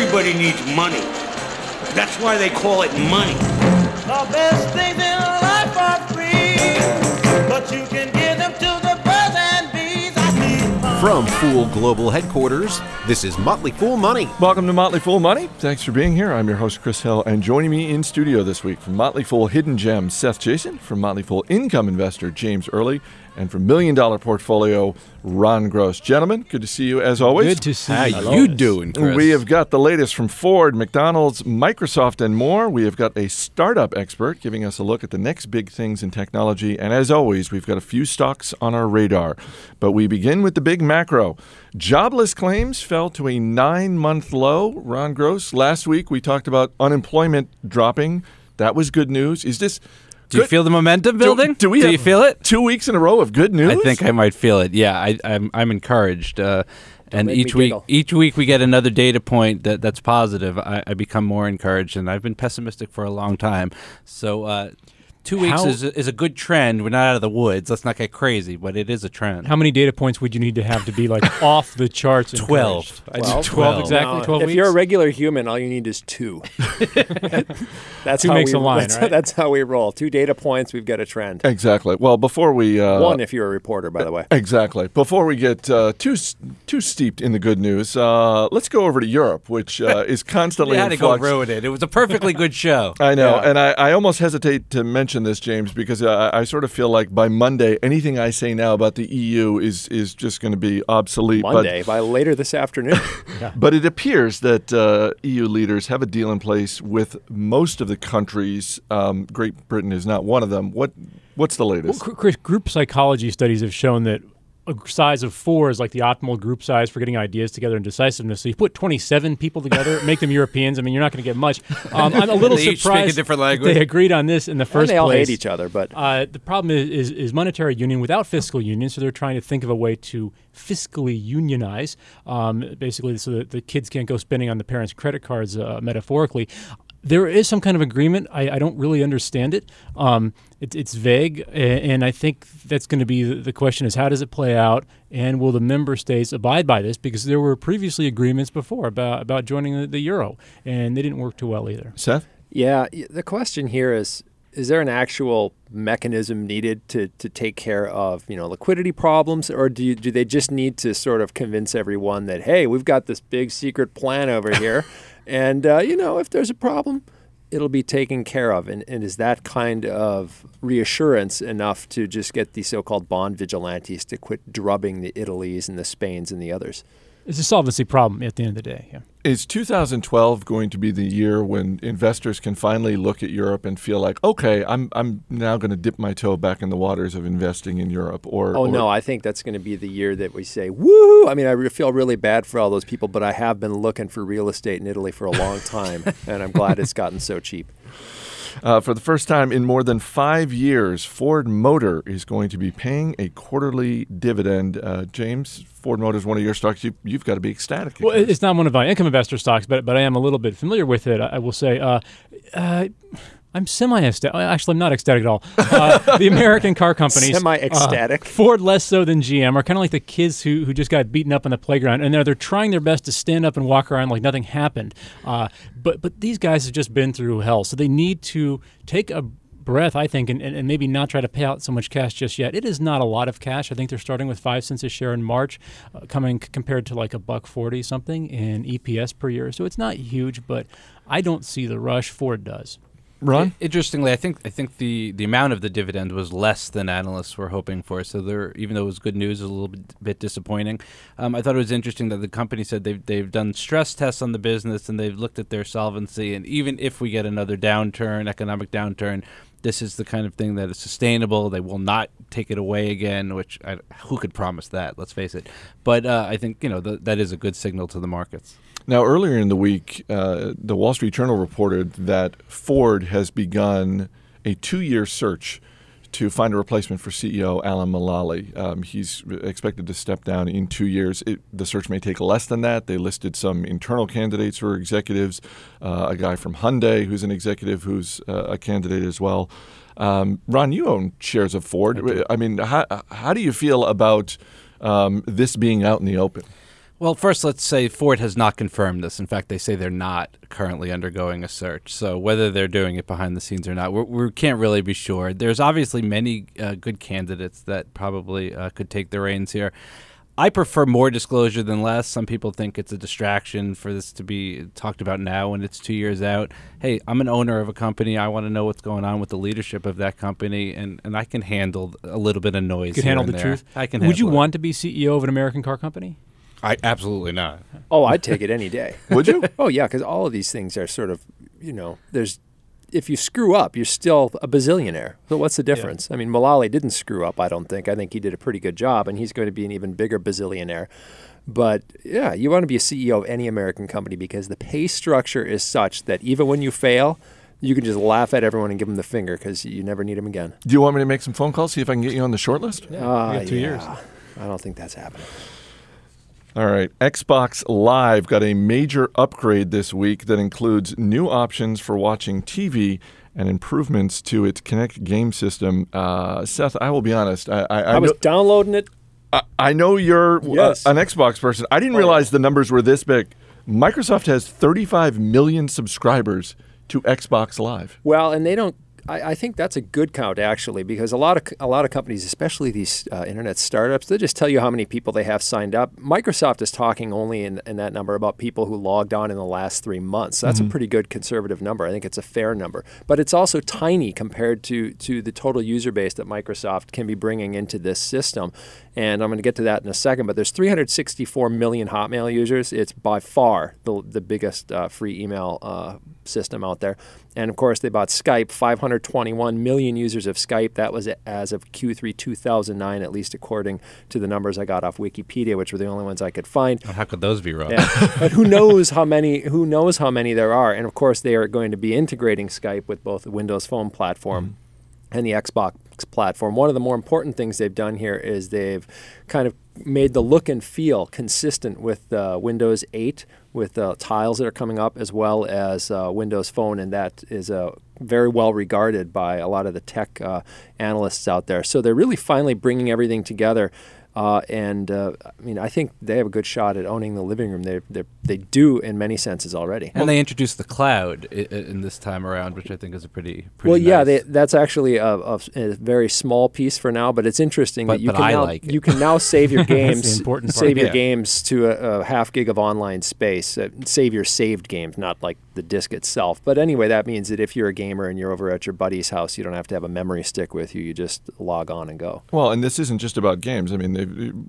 Everybody needs money. That's why they call it money. The best things in life are free, but you can give them to the birds and bees. From Fool Global Headquarters, this is Motley Fool Money. Welcome to Motley Fool Money. Thanks for being here. I'm your host, Chris Hill, and joining me in studio this week from Motley Fool Hidden Gems, Seth Jason, from Motley Fool Income Investor, James Early, and from Million Dollar Portfolio, Ron Gross. Gentlemen, good to see you as always. Good to see you. How you doing, Chris? We have got the latest from Ford, McDonald's, Microsoft, and more. We have got a startup expert giving us a look at the next big things in technology. And as always, we've got a few stocks on our radar. But we begin with the big macro. Jobless claims fell to a 9-month low. Ron Gross, last week we talked about unemployment dropping. That was good news. Is this... Do you feel the momentum building? Do you feel it? 2 weeks in a row of good news? I think I might feel it. Yeah, I'm encouraged. And each week we get another data point that's positive. I become more encouraged, and I've been pessimistic for a long time. So 2 weeks is a good trend. We're not out of the woods. Let's not get crazy, but it is a trend. How many data points would you need to have to be like off the charts? 12. 12 exactly. 12 weeks. If you're a regular human, all you need is two. That's two makes a line. That's how we roll. Two data points, we've got a trend. Exactly. Well, before we one if you're a reporter, by the way. Exactly. Before we get too steeped in the good news, let's go over to Europe, which is constantly. You had to go ruin it. It was a perfectly good show. I know, yeah. And I almost hesitate to mention this, James, because I sort of feel like by Monday, anything I say now about the EU is just going to be obsolete. By later this afternoon. Yeah. But it appears that EU leaders have a deal in place with most of the countries. Great Britain is not one of them. What's the latest? Well, Chris, group psychology studies have shown that a size of 4 is like the optimal group size for getting ideas together and decisiveness. So you put 27 people together, make them Europeans. I mean, you're not going to get much. I'm a little surprised they agreed on this in the first place. They all hate each other, but the problem is monetary union without fiscal union. So they're trying to think of a way to fiscally unionize, basically, so that the kids can't go spending on the parents' credit cards, metaphorically. There is some kind of agreement. I don't really understand it. It's vague, and I think that's going to be the question is how does it play out, and will the member states abide by this? Because there were previously agreements before about joining the euro, and they didn't work too well either. Seth? Yeah, the question here is there an actual mechanism needed to take care of, liquidity problems, or do they just need to sort of convince everyone that, hey, we've got this big secret plan over here, and, if there's a problem, it'll be taken care of. And is that kind of reassurance enough to just get the so-called bond vigilantes to quit drubbing the Italies and the Spains and the others? It's a solvency problem at the end of the day. Yeah. Is 2012 going to be the year when investors can finally look at Europe and feel like, okay, I'm now going to dip my toe back in the waters of investing in Europe? No, I think that's going to be the year that we say, woo! I mean, I feel really bad for all those people, but I have been looking for real estate in Italy for a long time, and I'm glad it's gotten so cheap. For the first time in more than 5 years, Ford Motor is going to be paying a quarterly dividend. James, Ford Motor is one of your stocks. You've got to be ecstatic. Well, it's not one of my income investor stocks, but I am a little bit familiar with it, I will say. I'm semi-ecstatic. Actually, I'm not ecstatic at all. The American car companies. Semi-ecstatic. Ford less so than GM are kind of like the kids who just got beaten up on the playground. And they're trying their best to stand up and walk around like nothing happened. But these guys have just been through hell. So they need to take a breath, I think, and maybe not try to pay out so much cash just yet. It is not a lot of cash. I think they're starting with 5 cents a share in March, compared to like $1.40 something in EPS per year. So it's not huge, but I don't see the rush. Ford does. Ron? Interestingly, I think the amount of the dividend was less than analysts were hoping for. So even though it was good news, it was a little bit disappointing. I thought it was interesting that the company said they've done stress tests on the business and they've looked at their solvency. And even if we get another economic downturn, this is the kind of thing that is sustainable. They will not take it away again, which who could promise that? Let's face it. But I think that is a good signal to the markets. Now, earlier in the week, the Wall Street Journal reported that Ford has begun a 2-year search to find a replacement for CEO Alan Mulally. He's expected to step down in 2 years. The search may take less than that. They listed some internal candidates for executives, a guy from Hyundai who's an executive who's a candidate as well. Ron, you own shares of Ford. I mean, how do you feel about this being out in the open? Well, first, let's say Ford has not confirmed this. In fact, they say they're not currently undergoing a search. So whether they're doing it behind the scenes or not, we can't really be sure. There's obviously many good candidates that probably could take the reins here. I prefer more disclosure than less. Some people think it's a distraction for this to be talked about now when it's 2 years out. Hey, I'm an owner of a company. I want to know what's going on with the leadership of that company, and I can handle a little bit of noise. You can handle the truth? I can handle it. Would you want to be CEO of an American car company? I absolutely not. Oh, I'd take it any day. Would you? Oh, yeah, because all of these things are sort of, you know, there's... If you screw up, you're still a bazillionaire. So what's the difference? Yeah. I mean, Mulally didn't screw up, I don't think. I think he did a pretty good job, and he's going to be an even bigger bazillionaire. But, yeah, you want to be a CEO of any American company because the pay structure is such that even when you fail, you can just laugh at everyone and give them the finger because you never need them again. Do you want me to make some phone calls, see if I can get you on the short list? Yeah, you got 2 years. I don't think that's happening. All right. Xbox Live got a major upgrade this week that includes new options for watching TV and improvements to its Kinect game system. Seth, I will be honest. I was downloading it. I know you're an Xbox person. I didn't realize the numbers were this big. Microsoft has 35 million subscribers to Xbox Live. Well, and they don't. I think that's a good count, actually, because a lot of companies, especially these internet startups, they just tell you how many people they have signed up. Microsoft is talking only in that number about people who logged on in the last 3 months. So that's a pretty good conservative number. I think it's a fair number. But it's also tiny compared to the total user base that Microsoft can be bringing into this system. And I'm going to get to that in a second. But there's 364 million Hotmail users. It's by far the biggest free email system out there. And, of course, they bought Skype, 521 million users of Skype. That was as of Q3 2009, at least according to the numbers I got off Wikipedia, which were the only ones I could find. How could those be wrong? Yeah. But who knows how many there are. And, of course, they are going to be integrating Skype with both the Windows Phone platform and the Xbox platform. One of the more important things they've done here is they've kind of made the look and feel consistent with Windows 8, with tiles that are coming up, as well as Windows Phone, and that is very well regarded by a lot of the tech analysts out there. So they're really finally bringing everything together. I mean, I think they have a good shot at owning the living room. They do in many senses already. And they introduced the cloud in this time around, which I think is a pretty well, nice. Yeah, that's actually a very small piece for now, but it's interesting that you can now, you can now save your games, games to a half gig of online space. Save your saved games, not like the disk itself. But anyway, that means that if you're a gamer and you're over at your buddy's house, you don't have to have a memory stick with you. You just log on and go. Well, and this isn't just about games. I mean,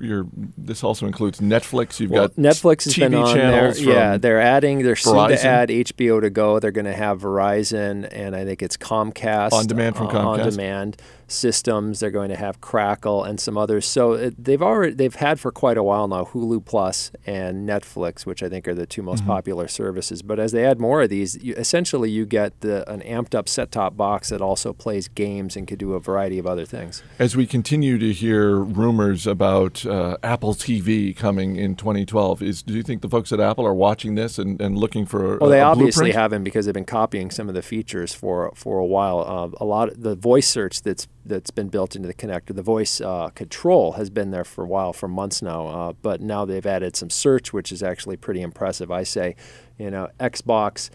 this also includes Netflix. You've got Netflix has TV been on there. Yeah, they're soon to add HBO to go. They're going to have Verizon, and I think it's Comcast on demand from Comcast on demand systems. They're going to have Crackle and some others. So they've had for quite a while now Hulu Plus and Netflix, which I think are the two most popular services. But as they add more of these, essentially you get an amped up set top box that also plays games and could do a variety of other things. As we continue to hear rumors about Apple TV coming in 2012, do you think the folks at Apple are watching this and looking for? Well, they obviously blueprint? Haven't, because they've been copying some of the features for a while. A lot of the voice search that's been built into the Kinect, the voice control has been there for a while, for months now. But now they've added some search, which is actually pretty impressive. I say, Xbox.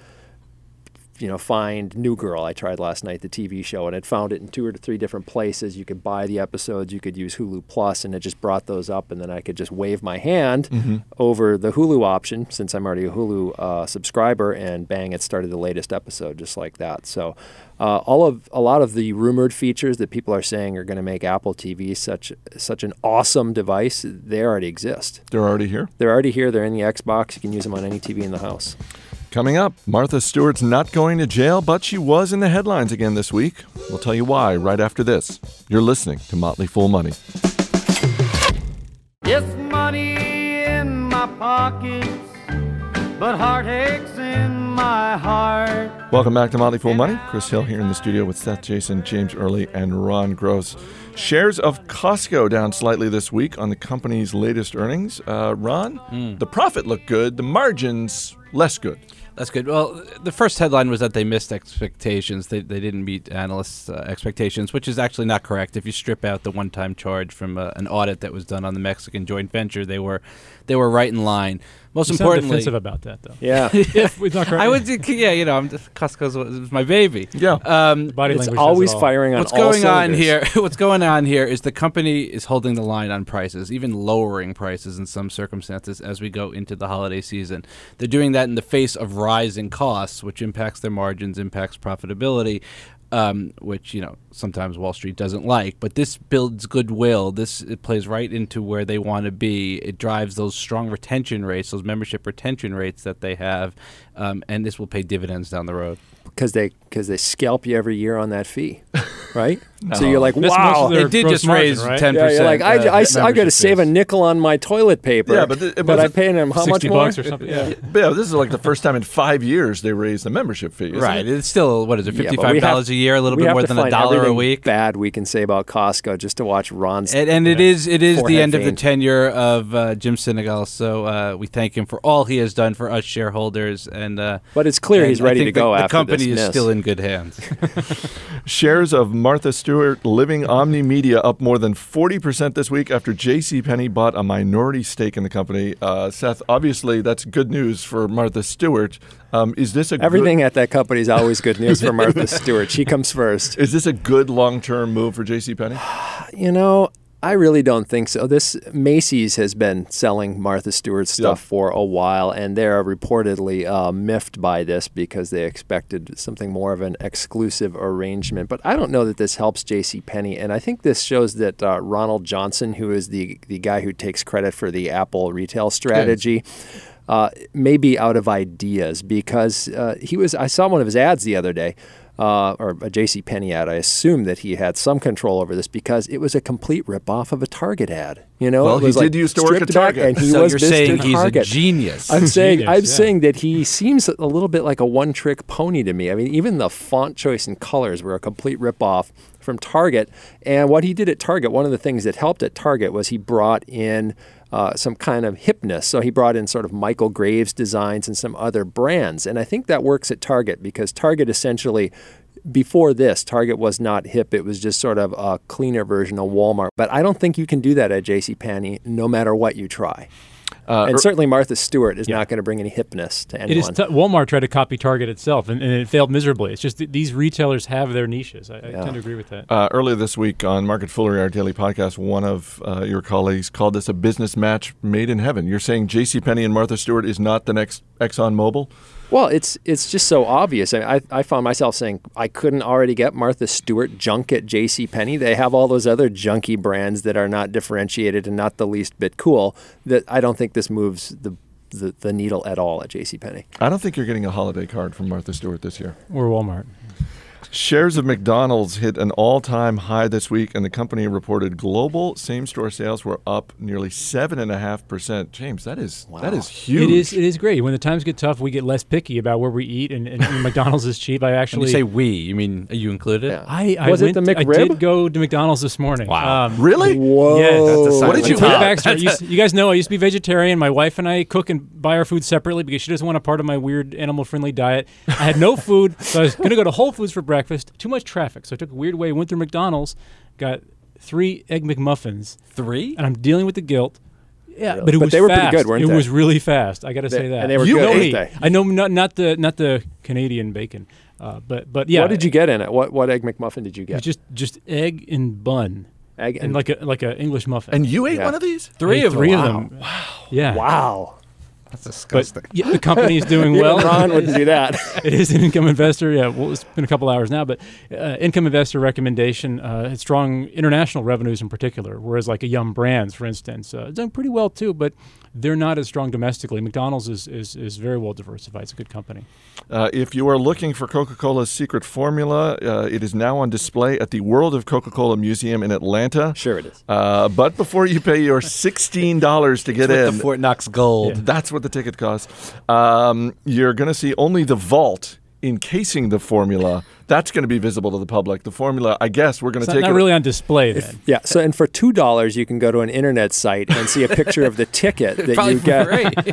Find New Girl. I tried last night, the TV show, and it found it in 2 or 3 different places. You could buy the episodes. You could use Hulu Plus, and it just brought those up, and then I could just wave my hand over the Hulu option, since I'm already a Hulu subscriber, and bang, it started the latest episode just like that. So a lot of the rumored features that people are saying are going to make Apple TV such an awesome device, they already exist. They're already here? They're already here. They're in the Xbox. You can use them on any TV in the house. Coming up, Martha Stewart's not going to jail, but she was in the headlines again this week. We'll tell you why right after this. You're listening to Motley Fool Money. Yes, money in my pockets, but heartaches in my heart. Welcome back to Motley Fool Money. Chris Hill here in the studio with Seth Jason, James Early, and Ron Gross. Shares of Costco down slightly this week on the company's latest earnings. Ron, the profit looked good. The margins less good. That's good. Well, the first headline was that they missed expectations. They didn't meet analysts' expectations, which is actually not correct. If you strip out the one-time charge from an audit that was done on the Mexican joint venture, they were right in line. Most importantly, defensive about that, though. Yeah, it's not correct. I would. Yeah, you know, Costco's my baby. Yeah, body language. It's always firing on all cylinders. What's going on here is the company is holding the line on prices, even lowering prices in some circumstances as we go into the holiday season. They're doing that in the face of rising costs, which impacts their margins, impacts profitability, which, you know, sometimes Wall Street doesn't like. But this builds goodwill. It plays right into where they want to be. It drives those strong retention rates, those membership retention rates that they have, and this will pay dividends down the road. Because they scalp you every year on that fee, right? So you're like, wow, they did just raise 10%. Yeah, you're like, I've got to save a nickel on my toilet paper. Yeah, but I'm paying them how much more? $60 or something. Yeah, this is like the first time in 5 years they raised the membership fee. Right. It's still, what is it, $55 a year, a little bit more than $1 a week? Bad we can say about Costco just to watch Ron's. And it is the end of the tenure of Jim Sinegal. So we thank him for all he has done for us shareholders. But it's clear he's ready to go after this. Is still in good hands. Shares of Martha Stewart Living OmniMedia up more than 40% this week after JCPenney bought a minority stake in the company. Seth, obviously that's good news for Martha Stewart. Everything at that company is always good news for Martha Stewart. She comes first. Is this a good long-term move for JCPenney? You know, I really don't think so. This Macy's has been selling Martha Stewart stuff for a while, and they're reportedly miffed by this because they expected something more of an exclusive arrangement. But I don't know that this helps JCPenney, and I think this shows that Ronald Johnson, who is the guy who takes credit for the Apple retail strategy, may be out of ideas because I saw one of his ads the other day. Or a JCPenney ad, I assume that he had some control over this because it was a complete ripoff of a Target ad. You know, well, he used to work at Target. And so you're saying he's a genius. I'm saying that he seems a little bit like a one-trick pony to me. I mean, even the font choice and colors were a complete ripoff from Target. And what he did at Target, one of the things that helped at Target was he brought in some kind of hipness. So he brought in sort of Michael Graves designs and some other brands. And I think that works at Target because Target essentially, before this, Target was not hip. It was just sort of a cleaner version of Walmart. But I don't think you can do that at JCPenney no matter what you try. And certainly Martha Stewart is not going to bring any hipness to anyone. Walmart tried to copy Target itself, and it failed miserably. It's just these retailers have their niches. I tend to agree with that. Earlier this week on Market Foolery, our daily podcast, one of your colleagues called this a business match made in heaven. You're saying JCPenney and Martha Stewart is not the next ExxonMobil? Well, it's just so obvious. I found myself saying, I couldn't already get Martha Stewart junk at JCPenney. They have all those other junky brands that are not differentiated and not the least bit cool. That I don't think this moves the needle at all at JCPenney. I don't think you're getting a holiday card from Martha Stewart this year. Or Walmart. Shares of McDonald's hit an all-time high this week, and the company reported global same-store sales were up nearly 7.5%. James, that is huge. It is great. When the times get tough, we get less picky about where we eat, and McDonald's is cheap. I actually when you say we, you mean you included? Yeah. I did go to McDonald's this morning. Wow, really? Whoa! Yes. What did you? You guys know I used to be vegetarian. My wife and I cook and buy our food separately because she doesn't want a part of my weird animal-friendly diet. I had no food, so I was going to go to Whole Foods for breakfast. Too much traffic, so I took a weird way, went through McDonald's, got 3 Egg McMuffins. 3? And I'm dealing with the guilt. Yeah, really? But they were fast. Pretty good, weren't they? It was really fast. I got to say that. And they were good. I know not the Canadian bacon, but yeah. What did you get in it? What Egg McMuffin did you get? Just egg and bun. Egg and like a English muffin. And you ate one of these? Three of them. Wow. Yeah. Wow. That's disgusting. But, the company is doing well. Ron wouldn't do that. It is an Income Investor. Yeah, well, it's been a couple hours now, but Income Investor recommendation had strong international revenues in particular, whereas like a Yum Brands, for instance, done pretty well too, but they're not as strong domestically. McDonald's is very well diversified. It's a good company. If you are looking for Coca-Cola's secret formula, it is now on display at the World of Coca-Cola Museum in Atlanta. Sure it is. But before you pay your $16 to get in. With the Fort Knox gold. Yeah. That's what the ticket costs. You're going to see only the vault encasing the formula. That's going to be visible to the public. The formula, I guess, we're going to take it. It's not really on display then. So and for $2, you can go to an internet site and see a picture of the ticket that you get. Probably free.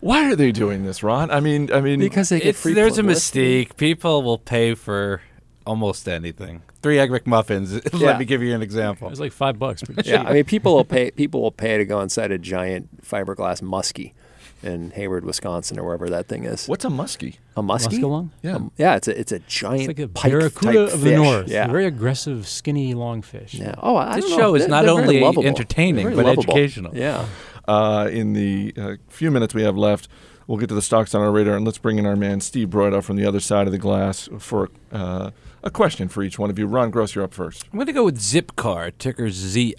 Why are they doing this, Ron? I mean, because they get free. There's a mystique. People will pay for almost anything. 3 Egg McMuffins. Let me give you an example. It was like $5 pretty cheap. Yeah, I mean, people will pay to go inside a giant fiberglass muskie in Hayward, Wisconsin, or wherever that thing is. What's a muskie? A muskie? Muscalong? Yeah. Yeah, it's a giant, it's like a barracuda of the north. Yeah. A very aggressive, skinny, long fish. Yeah. Oh, this show is not only entertaining, but educational. Yeah. In the few minutes we have left, we'll get to the stocks on our radar, and let's bring in our man Steve Broidoff from the other side of the glass for a question for each one of you. Ron Gross, you're up first. I'm going to go with Zipcar, ticker ZIP.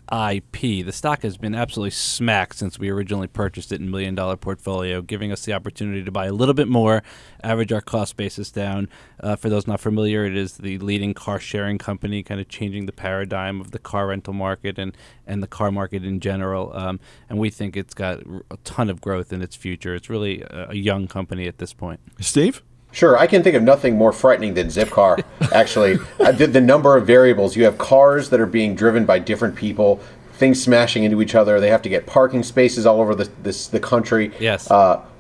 The stock has been absolutely smacked since we originally purchased it in Million Dollar Portfolio, giving us the opportunity to buy a little bit more, average our cost basis down. For those not familiar, it is the leading car-sharing company, kind of changing the paradigm of the car rental market and the car market in general. And we think it's got a ton of growth in its future. It's really a young company at this point. Steve? Sure, I can think of nothing more frightening than Zipcar, actually. The number of variables. You have cars that are being driven by different people, things smashing into each other. They have to get parking spaces all over the country. Yes.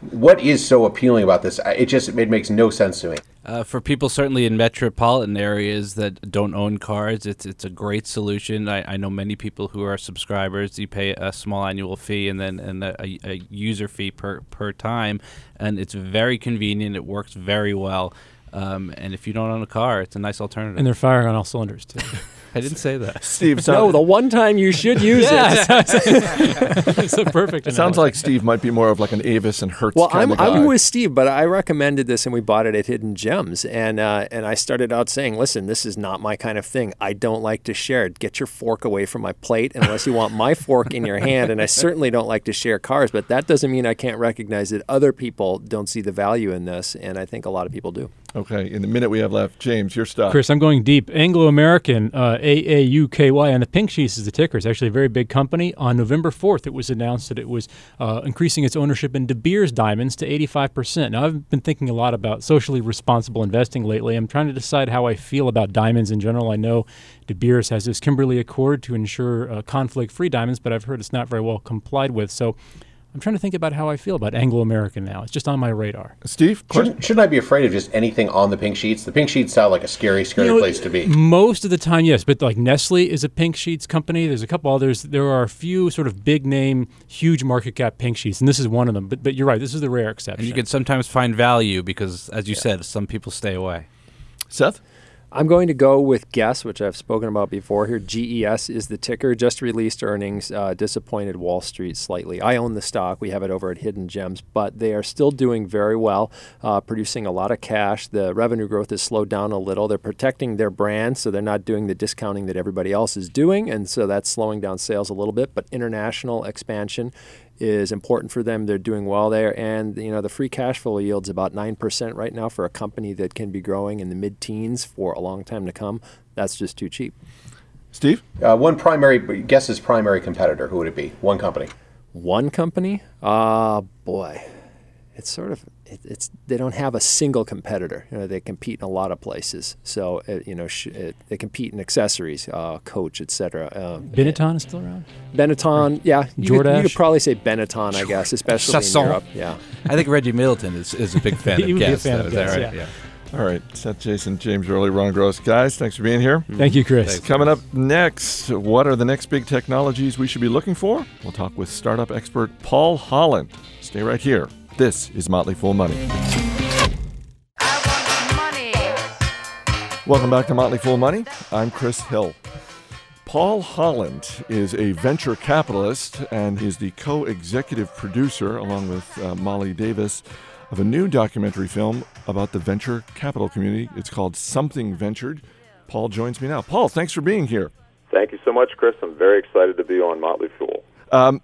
What is so appealing about this? It makes no sense to me. For people certainly in metropolitan areas that don't own cars, it's a great solution. I know many people who are subscribers. You pay a small annual fee and then a user fee per time, and it's very convenient. It works very well, and if you don't own a car, it's a nice alternative. And they're firing on all cylinders too. I didn't say that, Steve. No, the one time you should use it. It's so perfect. It sounds like Steve might be more of like an Avis and Hertz. Well, I'm with Steve, but I recommended this, and we bought it at Hidden Gems, and I started out saying, listen, this is not my kind of thing. I don't like to share. Get your fork away from my plate, unless you want my fork in your hand. And I certainly don't like to share cars, but that doesn't mean I can't recognize that other people don't see the value in this, and I think a lot of people do. Okay, in the minute we have left, James, your stock. Chris, I'm going deep. Anglo-American, AAUKY, and the pink sheets is the ticker. It's actually a very big company. On November 4th, it was announced that it was increasing its ownership in De Beers diamonds to 85%. Now, I've been thinking a lot about socially responsible investing lately. I'm trying to decide how I feel about diamonds in general. I know De Beers has this Kimberley Accord to ensure conflict-free diamonds, but I've heard it's not very well complied with. So I'm trying to think about how I feel about Anglo-American now. It's just on my radar. Steve? Shouldn't I be afraid of just anything on the pink sheets? The pink sheets sound like a scary, scary place to be. Most of the time, yes. But like Nestle is a pink sheets company. There's a couple others. There are a few sort of big-name, huge market cap pink sheets, and this is one of them. But you're right. This is the rare exception. And you can sometimes find value because, as you said, some people stay away. Seth? I'm going to go with Guess, which I've spoken about before here. GES is the ticker. Just released earnings, disappointed Wall Street slightly. I own the stock. We have it over at Hidden Gems, but they are still doing very well, producing a lot of cash. The revenue growth has slowed down a little. They're protecting their brand, so they're not doing the discounting that everybody else is doing, and so that's slowing down sales a little bit, but international expansion is important for them. They're doing well there. And, you know, the free cash flow yield's about 9% right now for a company that can be growing in the mid-teens for a long time to come. That's just too cheap. Steve? Guess's primary competitor, who would it be? One company. One company? Boy. It's sort of, they don't have a single competitor. You know, they compete in a lot of places. So, they compete in accessories, Coach, et cetera. Benetton is still around? Benetton, yeah. Jordache. You could probably say Benetton, I guess, especially in Europe. Yeah. I think Reggie Middleton is a big fan of Guess. Yeah. All right. Seth, Jason, James Early, Ron Gross. Guys, thanks for being here. Thank you, Chris. Thanks. Coming up next, what are the next big technologies we should be looking for? We'll talk with startup expert Paul Holland. Stay right here. This is Motley Fool Money. Welcome back to Motley Fool Money. I'm Chris Hill. Paul Holland is a venture capitalist and is the co-executive producer, along with Molly Davis, of a new documentary film about the venture capital community. It's called Something Ventured. Paul joins me now. Paul, thanks for being here. Thank you so much, Chris. I'm very excited to be on Motley Fool.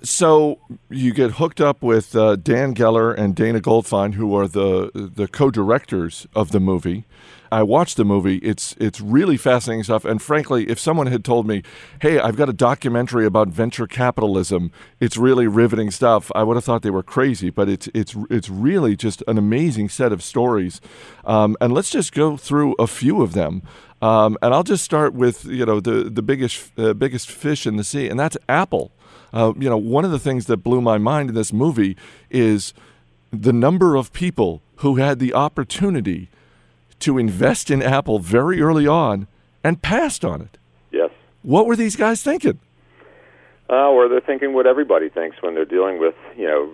So you get hooked up with Dan Geller and Dana Goldfein, who are the co-directors of the movie. I watched the movie. It's really fascinating stuff. And frankly, if someone had told me, hey, I've got a documentary about venture capitalism, it's really riveting stuff, I would have thought they were crazy. But it's really just an amazing set of stories. And let's just go through a few of them. And I'll just start with the biggest fish in the sea, and that's Apple. One of the things that blew my mind in this movie is the number of people who had the opportunity to invest in Apple very early on and passed on it. Yes. What were these guys thinking? Or they're thinking what everybody thinks when they're dealing with,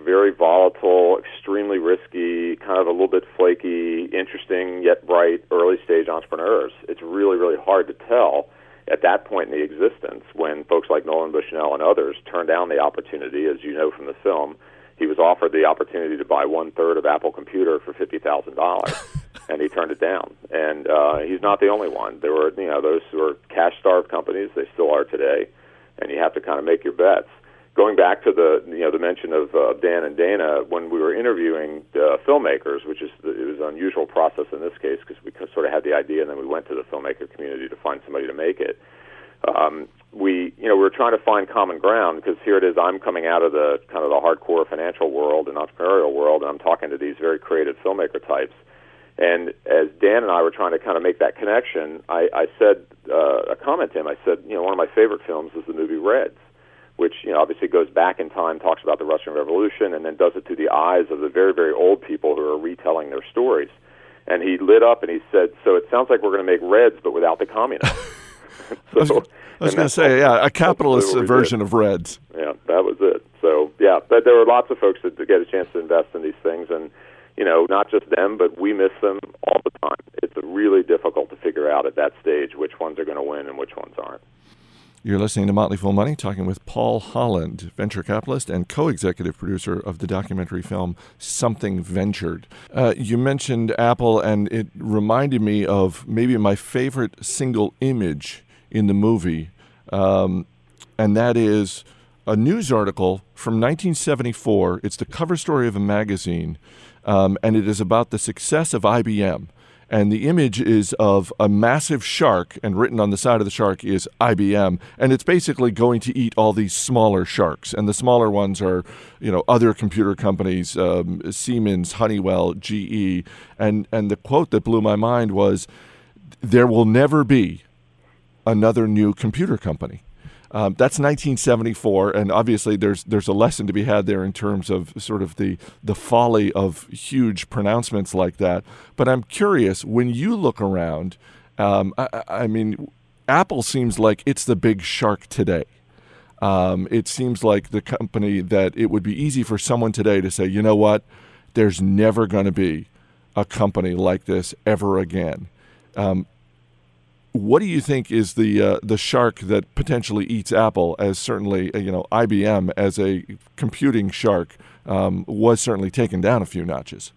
very volatile, extremely risky, kind of a little bit flaky, interesting yet bright early-stage entrepreneurs. It's really, really hard to tell at that point in the existence when folks like Nolan Bushnell and others turned down the opportunity, as you know from the film. He was offered the opportunity to buy one-third of Apple Computer for $50,000, and he turned it down. And he's not the only one. There were, those who are cash-starved companies. They still are today, and you have to kind of make your bets. Going back to the mention of Dan and Dana, when we were interviewing the filmmakers, it was an unusual process in this case because we sort of had the idea, and then we went to the filmmaker community to find somebody to make it. We were trying to find common ground because here it is, I'm coming out of the kind of the hardcore financial world and entrepreneurial world, and I'm talking to these very creative filmmaker types. And as Dan and I were trying to kind of make that connection, I said a comment to him. I said, one of my favorite films is the movie Reds, which, obviously goes back in time, talks about the Russian Revolution, and then does it through the eyes of the very, very old people who are retelling their stories. And he lit up and he said, so it sounds like we're going to make Reds, but without the communists. I was going to say, a capitalist version of Reds. Yeah, that was it. So, but there were lots of folks that get a chance to invest in these things, and, not just them, but we miss them all the time. It's really difficult to figure out at that stage which ones are going to win and which ones aren't. You're listening to Motley Fool Money, talking with Paul Holland, venture capitalist and co-executive producer of the documentary film Something Ventured. You mentioned Apple, and it reminded me of maybe my favorite single image in the movie, and that is a news article from 1974. It's the cover story of a magazine, and it is about the success of IBM. And the image is of a massive shark, and written on the side of the shark is IBM. And it's basically going to eat all these smaller sharks. And the smaller ones are, other computer companies, Siemens, Honeywell, GE. And the quote that blew my mind was, "There will never be another new computer company." That's 1974, and obviously there's a lesson to be had there in terms of sort of the folly of huge pronouncements like that. But I'm curious, when you look around, I mean, Apple seems like it's the big shark today. It seems like the company that it would be easy for someone today to say, you know what, there's never going to be a company like this ever again. What do you think is the shark that potentially eats Apple, as certainly, IBM as a computing shark was certainly taken down a few notches?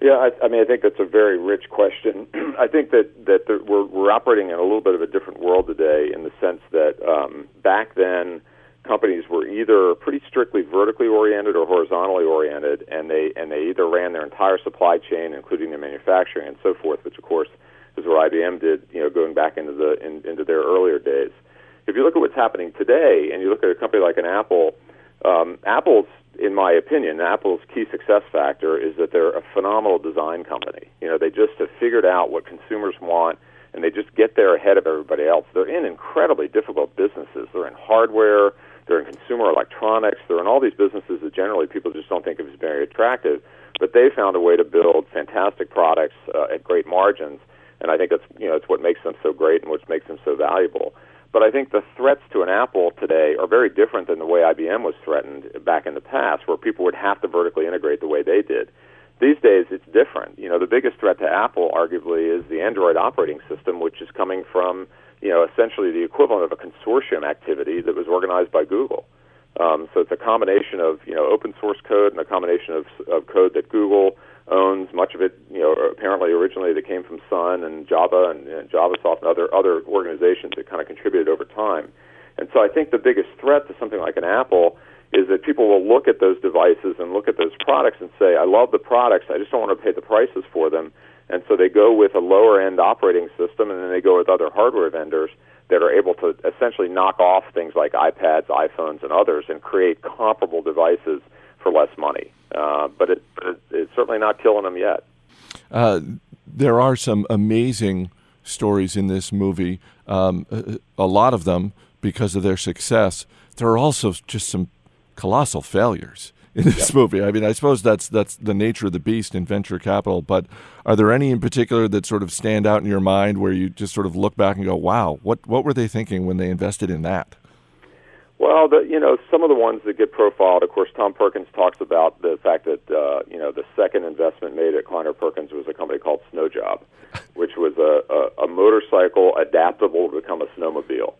Yeah, I think that's a very rich question. I think that we're operating in a little bit of a different world today in the sense that back then companies were either pretty strictly vertically oriented or horizontally oriented, and they either ran their entire supply chain, including their manufacturing and so forth, which, of course, is what IBM did, going back into their earlier days. If you look at what's happening today, and you look at a company like an Apple, Apple's key success factor is that they're a phenomenal design company. They just have figured out what consumers want, and they just get there ahead of everybody else. They're in incredibly difficult businesses. They're in hardware, they're in consumer electronics, they're in all these businesses that generally people just don't think of as very attractive, but they found a way to build fantastic products at great margins. And I think that's it's what makes them so great and what makes them so valuable. But I think the threats to an Apple today are very different than the way IBM was threatened back in the past, where people would have to vertically integrate the way they did. These days, it's different. The biggest threat to Apple, arguably, is the Android operating system, which is coming from essentially the equivalent of a consortium activity that was organized by Google. So it's a combination of open source code and a combination of code that Google owns, much of it, apparently originally that came from Sun and Java and JavaSoft and other organizations that kind of contributed over time. And so I think the biggest threat to something like an Apple is that people will look at those devices and look at those products and say, I love the products, I just don't want to pay the prices for them. And so they go with a lower-end operating system, and then they go with other hardware vendors that are able to essentially knock off things like iPads, iPhones, and others and create comparable devices for less money. But it's certainly not killing them yet. There are some amazing stories in this movie, a lot of them because of their success. There are also just some colossal failures. in this movie. I mean, I suppose that's the nature of the beast in venture capital. But are there any in particular that sort of stand out in your mind where you just sort of look back and go, wow, what were they thinking when they invested in that? Well, some of the ones that get profiled, of course, Tom Perkins talks about the fact that, the second investment made at Kleiner Perkins was a company called Snow Job, which was a motorcycle adaptable to become a snowmobile.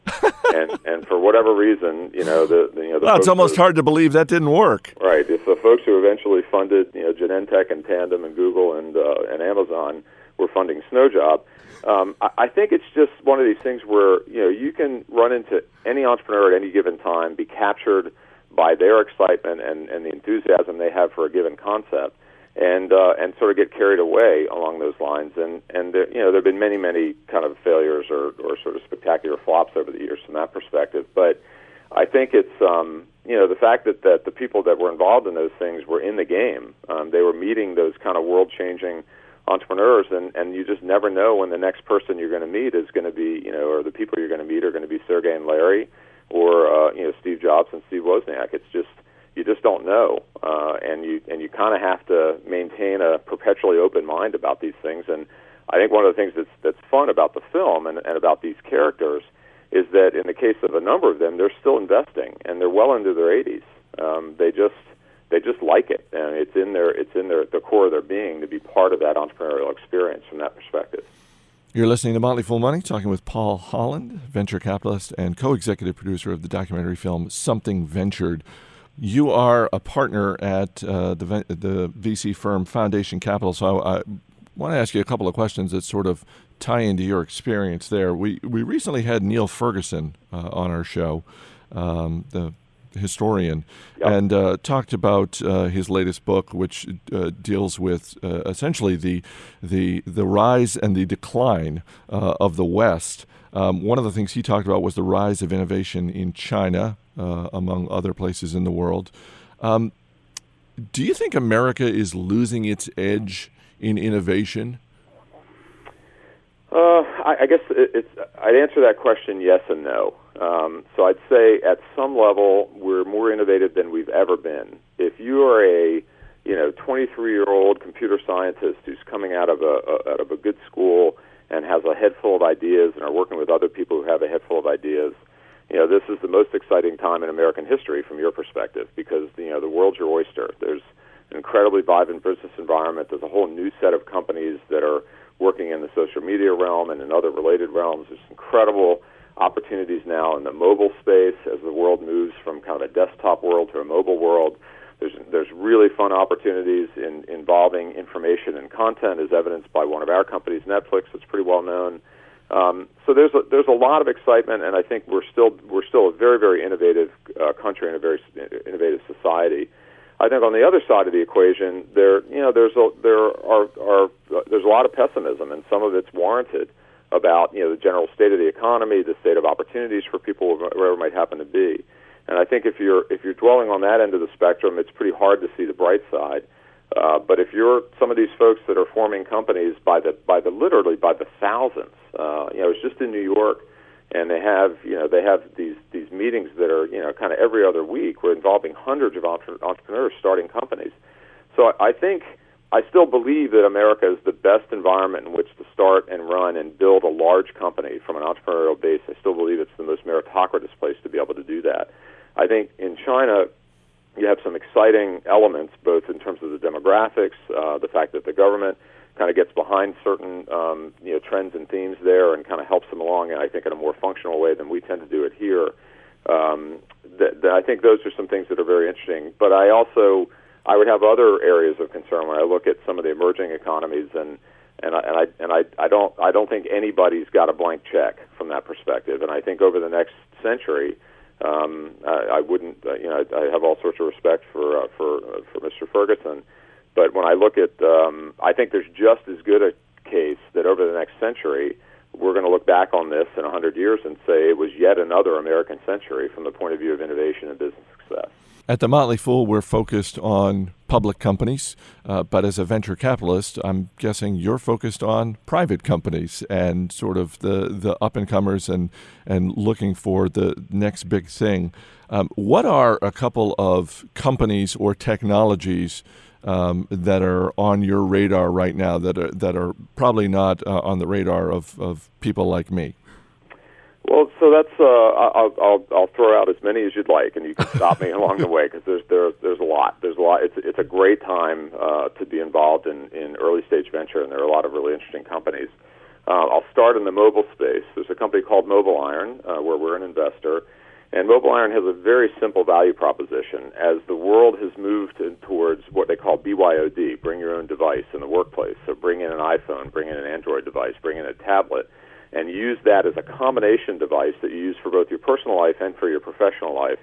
and for whatever reason, it's almost hard to believe that didn't work. Right. It's the folks who eventually funded, Genentech and Tandem and Google and Amazon were funding Snow Job. I think it's just one of these things where, you can run into any entrepreneur at any given time, be captured by their excitement and the enthusiasm they have for a given concept and sort of get carried away along those lines. And there have been many, many kind of failures or sort of spectacular flops over the years from that perspective. But I think it's, the fact that the people that were involved in those things were in the game. They were meeting those kind of world-changing entrepreneurs, and you just never know when the next person you're going to meet is going to be, or the people you're going to meet are going to be Sergey and Larry, or Steve Jobs and Steve Wozniak. It's just, you just don't know, and you kind of have to maintain a perpetually open mind about these things. And I think one of the things that's fun about the film and about these characters is that in the case of a number of them, they're still investing and they're well into their 80s. They just like it, and it's in the core of their being to be part of that entrepreneurial experience from that perspective. You're listening to Motley Fool Money, talking with Paul Holland, venture capitalist and co-executive producer of the documentary film Something Ventured. You are a partner at the VC firm Foundation Capital, so I want to ask you a couple of questions that sort of tie into your experience there. We recently had Neil Ferguson on our show, the historian, and talked about his latest book, which deals with essentially the rise and the decline of the West. One of the things he talked about was the rise of innovation in China, among other places in the world. Do you think America is losing its edge in innovation? I guess I'd answer that question yes and no. So I'd say at some level we're more innovative than we've ever been. If you are a 23-year-old computer scientist who's coming out of a good school and has a head full of ideas and are working with other people who have a head full of ideas, this is the most exciting time in American history from your perspective, because the world's your oyster. There's an incredibly vibrant business environment. There's a whole new set of companies that are working in the social media realm and in other related realms. There's incredible opportunities now in the mobile space as the world moves from kind of a desktop world to a mobile world. There's really fun opportunities involving information and content, as evidenced by one of our companies, Netflix, that's pretty well known. So there's a lot of excitement, and I think we're still a very, very innovative country and a very innovative society. I think on the other side of the equation, there's a lot of pessimism, and some of it's warranted, about the general state of the economy, the state of opportunities for people, wherever it might happen to be. And I think if you're dwelling on that end of the spectrum, it's pretty hard to see the bright side. But if you're some of these folks that are forming companies by the thousands, I was just in New York, and they have these meetings that are kind of every other week. We're involving hundreds of entrepreneurs starting companies. So I think, I still believe that America is the best environment in which to start and run and build a large company from an entrepreneurial base. I still believe it's the most meritocratic place to be able to do that. I think in China, you have some exciting elements, both in terms of the demographics, the fact that the government kind of gets behind certain trends and themes there and kind of helps them along, and I think in a more functional way than we tend to do it here. I think those are some things that are very interesting. But I would have other areas of concern when I look at some of the emerging economies, and I don't think anybody's got a blank check from that perspective. And I think over the next century, I wouldn't, I have all sorts of respect for Mr. Ferguson, but when I look at, I think there's just as good a case that over the next century we're going to look back on this in 100 years and say it was yet another American century from the point of view of innovation and business success. At The Motley Fool, we're focused on public companies, but as a venture capitalist, I'm guessing you're focused on private companies and sort of the up-and-comers and looking for the next big thing. What are a couple of companies or technologies that are on your radar right now that are probably not on the radar of people like me? Well, so that's I'll throw out as many as you'd like, and you can stop me along the way because there's a lot. It's a great time to be involved in early stage venture, and there are a lot of really interesting companies. I'll start in the mobile space. There's a company called Mobile Iron where we're an investor, and Mobile Iron has a very simple value proposition. As the world has moved towards what they call BYOD, bring your own device in the workplace. So bring in an iPhone, bring in an Android device, bring in a tablet, and use that as a combination device that you use for both your personal life and for your professional life.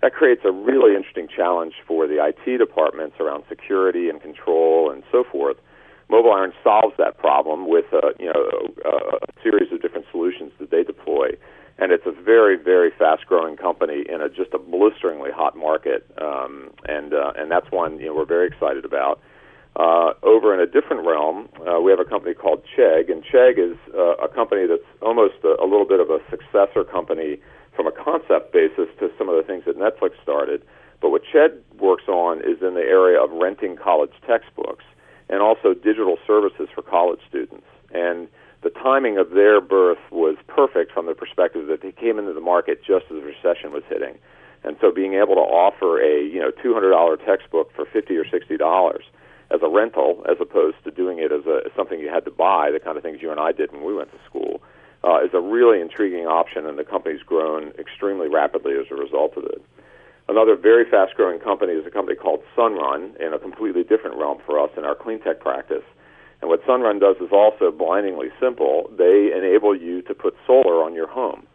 That creates a really interesting challenge for the IT departments around security and control and so forth. Mobile Iron solves that problem with a series of different solutions that they deploy, and it's a very, very fast-growing company in just a blisteringly hot market, and that's one we're very excited about. Over in a different realm, we have a company called Chegg, and Chegg is a company that's almost a little bit of a successor company from a concept basis to some of the things that Netflix started. But what Chegg works on is in the area of renting college textbooks and also digital services for college students. And the timing of their birth was perfect from the perspective that they came into the market just as the recession was hitting. And so being able to offer a $200 textbook for $50 or $60 as a rental, as opposed to doing it as something you had to buy, the kind of things you and I did when we went to school, is a really intriguing option, and the company's grown extremely rapidly as a result of it. Another very fast-growing company is a company called Sunrun, in a completely different realm for us in our clean tech practice. And what Sunrun does is also blindingly simple. They enable you to put solar on your home.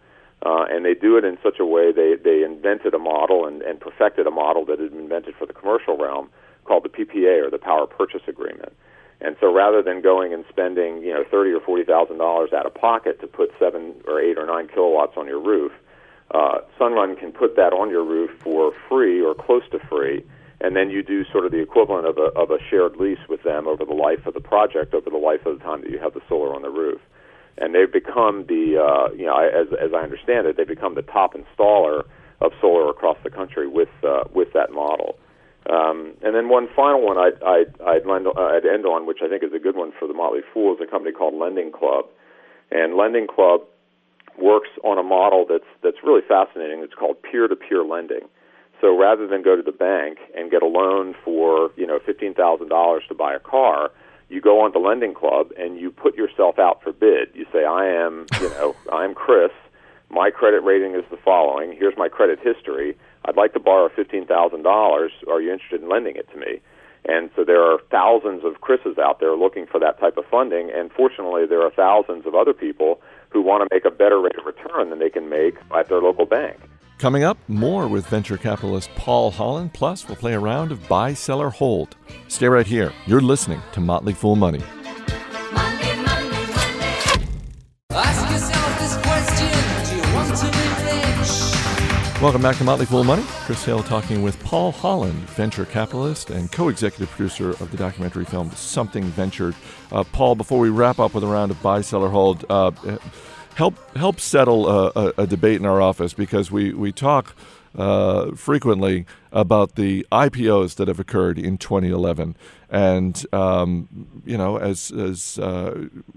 And they do it in such a way, they invented a model and perfected a model that had been invented for the commercial realm, called the PPA, or the Power Purchase Agreement. And so rather than going and spending $30,000 or $40,000 out of pocket to put 7 or 8 or 9 kilowatts on your roof, Sunrun can put that on your roof for free or close to free, and then you do sort of the equivalent of a shared lease with them over the life of the project, over the life of the time that you have the solar on the roof. And they've become as I understand it, they've become the top installer of solar across the country with that model. And then one final one I'd end on, which I think is a good one for the Motley Fool, is a company called Lending Club. And Lending Club works on a model that's really fascinating. It's called peer-to-peer lending. So rather than go to the bank and get a loan for $15,000 to buy a car, you go on to Lending Club and you put yourself out for bid. You say, I am Chris. My credit rating is the following. Here's my credit history. I'd like to borrow $15,000. Are you interested in lending it to me? And so there are thousands of Chris's out there looking for that type of funding, and fortunately there are thousands of other people who want to make a better rate of return than they can make at their local bank. Coming up, more with venture capitalist Paul Holland, plus we'll play a round of Buy, Sell, or Hold. Stay right here. You're listening to Motley Fool Money. Welcome back to Motley Fool Money. Chris Hale talking with Paul Holland, venture capitalist and co-executive producer of the documentary film Something Ventured. Paul, before we wrap up with a round of Buy, Sell, or Hold, help settle a debate in our office, because we talk frequently about the IPOs that have occurred in 2011. And, as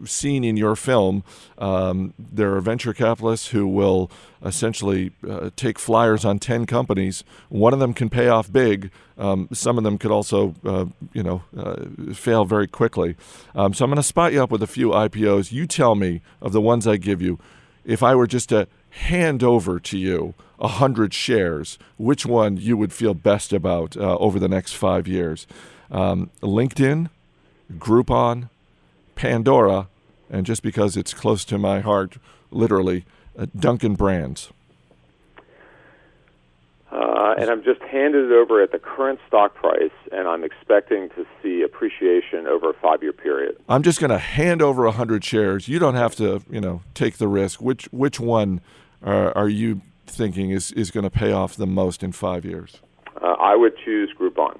seen in your film, there are venture capitalists who will essentially take flyers on 10 companies. One of them can pay off big. Some of them could also, fail very quickly. So I'm going to spot you up with a few IPOs. You tell me, of the ones I give you, if I were just to hand over to you 100 shares, which one you would feel best about over the next 5 years. LinkedIn, Groupon, Pandora, and just because it's close to my heart, literally, Dunkin' Brands. And I'm just handed it over at the current stock price, and I'm expecting to see appreciation over a 5-year period. I'm just going to hand over 100 shares. You don't have to, take the risk. Which one are you thinking is going to pay off the most in 5 years? I would choose Groupon.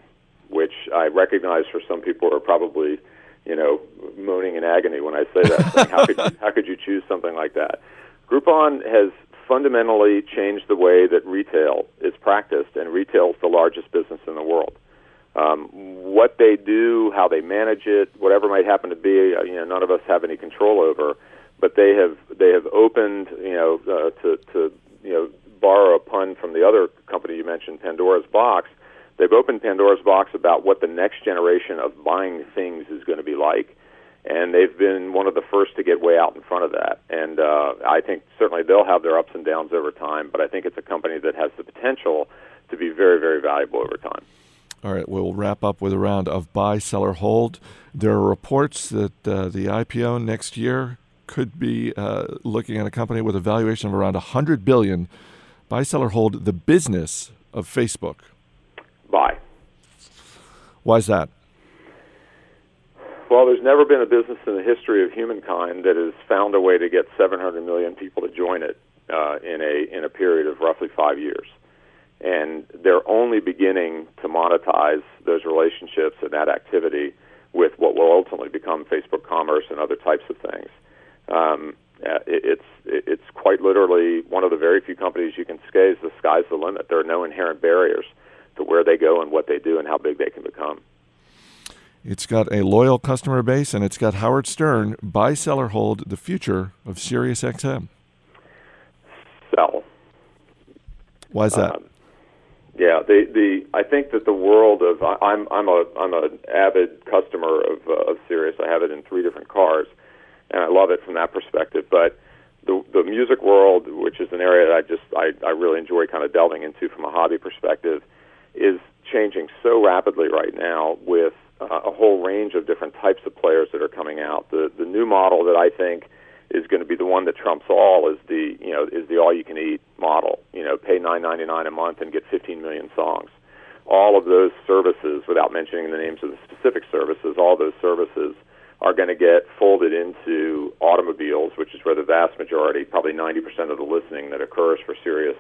which I recognize for some people are probably, you know, moaning in agony when I say that. Like, how could you choose something like that? Groupon has fundamentally changed the way that retail is practiced, and retail is the largest business in the world. What they do, how they manage it, whatever might happen to be, you know, none of us have any control over. But they have opened, you know, to you know, borrow a pun from the other company you mentioned, Pandora's Box. They've opened Pandora's Box about what the next generation of buying things is going to be like, and they've been one of the first to get way out in front of that. And I think certainly they'll have their ups and downs over time, but I think it's a company that has the potential to be very, very valuable over time. All right, we'll wrap up with a round of buy, sell, or hold. There are reports that the IPO next year could be looking at a company with a valuation of around $100 billion. Buy, sell, or hold the business of Facebook. Buy. Why is that? Well, there's never been a business in the history of humankind that has found a way to get 700 million people to join it in a period of roughly 5 years. And they're only beginning to monetize those relationships and that activity with what will ultimately become Facebook commerce and other types of things. It's quite literally one of the very few companies you can say the sky's the limit. There are no inherent barriers to where they go and what they do and how big they can become. It's got a loyal customer base, and it's got Howard Stern. Buy, sell, or hold the future of SiriusXM. Sell. Why is that? Yeah, I think that the world of I'm an avid customer of Sirius. I have it in 3 different cars, and I love it from that perspective. But the music world, which is an area that I really enjoy kind of delving into from a hobby perspective, is changing so rapidly right now with a whole range of different types of players that are coming out. The new model that I think is going to be the one that trumps all is the all-you-can-eat model. You know, pay $9.99 a month and get 15 million songs. All of those services, without mentioning the names of the specific services, all those services are going to get folded into automobiles, which is where the vast majority, probably 90% of the listening that occurs for Sirius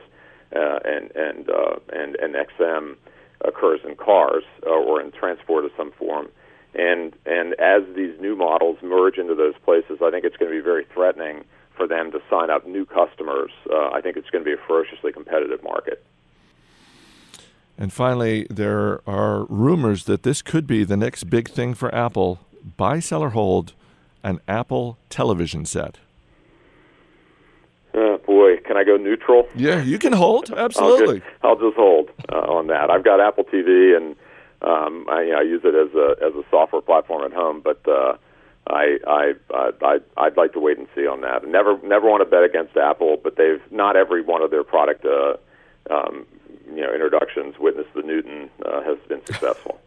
and XM occurs in cars or in transport of some form. And as these new models merge into those places, I think it's going to be very threatening for them to sign up new customers. I think it's going to be a ferociously competitive market. And finally, there are rumors that this could be the next big thing for Apple. Buy, sell, or hold an Apple television set. Oh, boy, can I go neutral? Yeah, you can hold, absolutely. I'll just hold on that. I've got Apple TV, and I use it as a software platform at home, but I'd like to wait and see on that. Never want to bet against Apple, but they've not every one of their product introductions. Witness the Newton has been successful.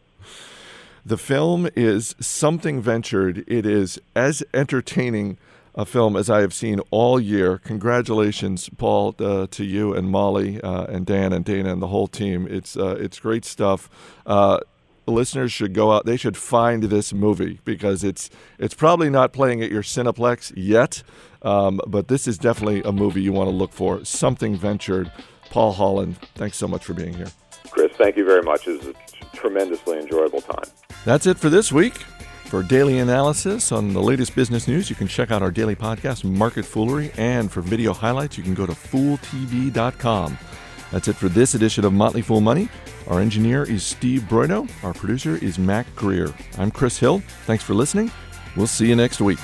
The film is Something Ventured. It is as entertaining a film as I have seen all year. Congratulations, Paul, to you and Molly and Dan and Dana and the whole team. It's great stuff. Listeners should go out. They should find this movie because it's probably not playing at your Cineplex yet, but this is definitely a movie you want to look for. Something Ventured. Paul Holland, thanks so much for being here. Chris, thank you very much. It was a tremendously enjoyable time. That's it for this week. For daily analysis on the latest business news, you can check out our daily podcast, Market Foolery, and for video highlights, you can go to fooltv.com. That's it for this edition of Motley Fool Money. Our engineer is Steve Broido. Our producer is Mac Greer. I'm Chris Hill. Thanks for listening. We'll see you next week.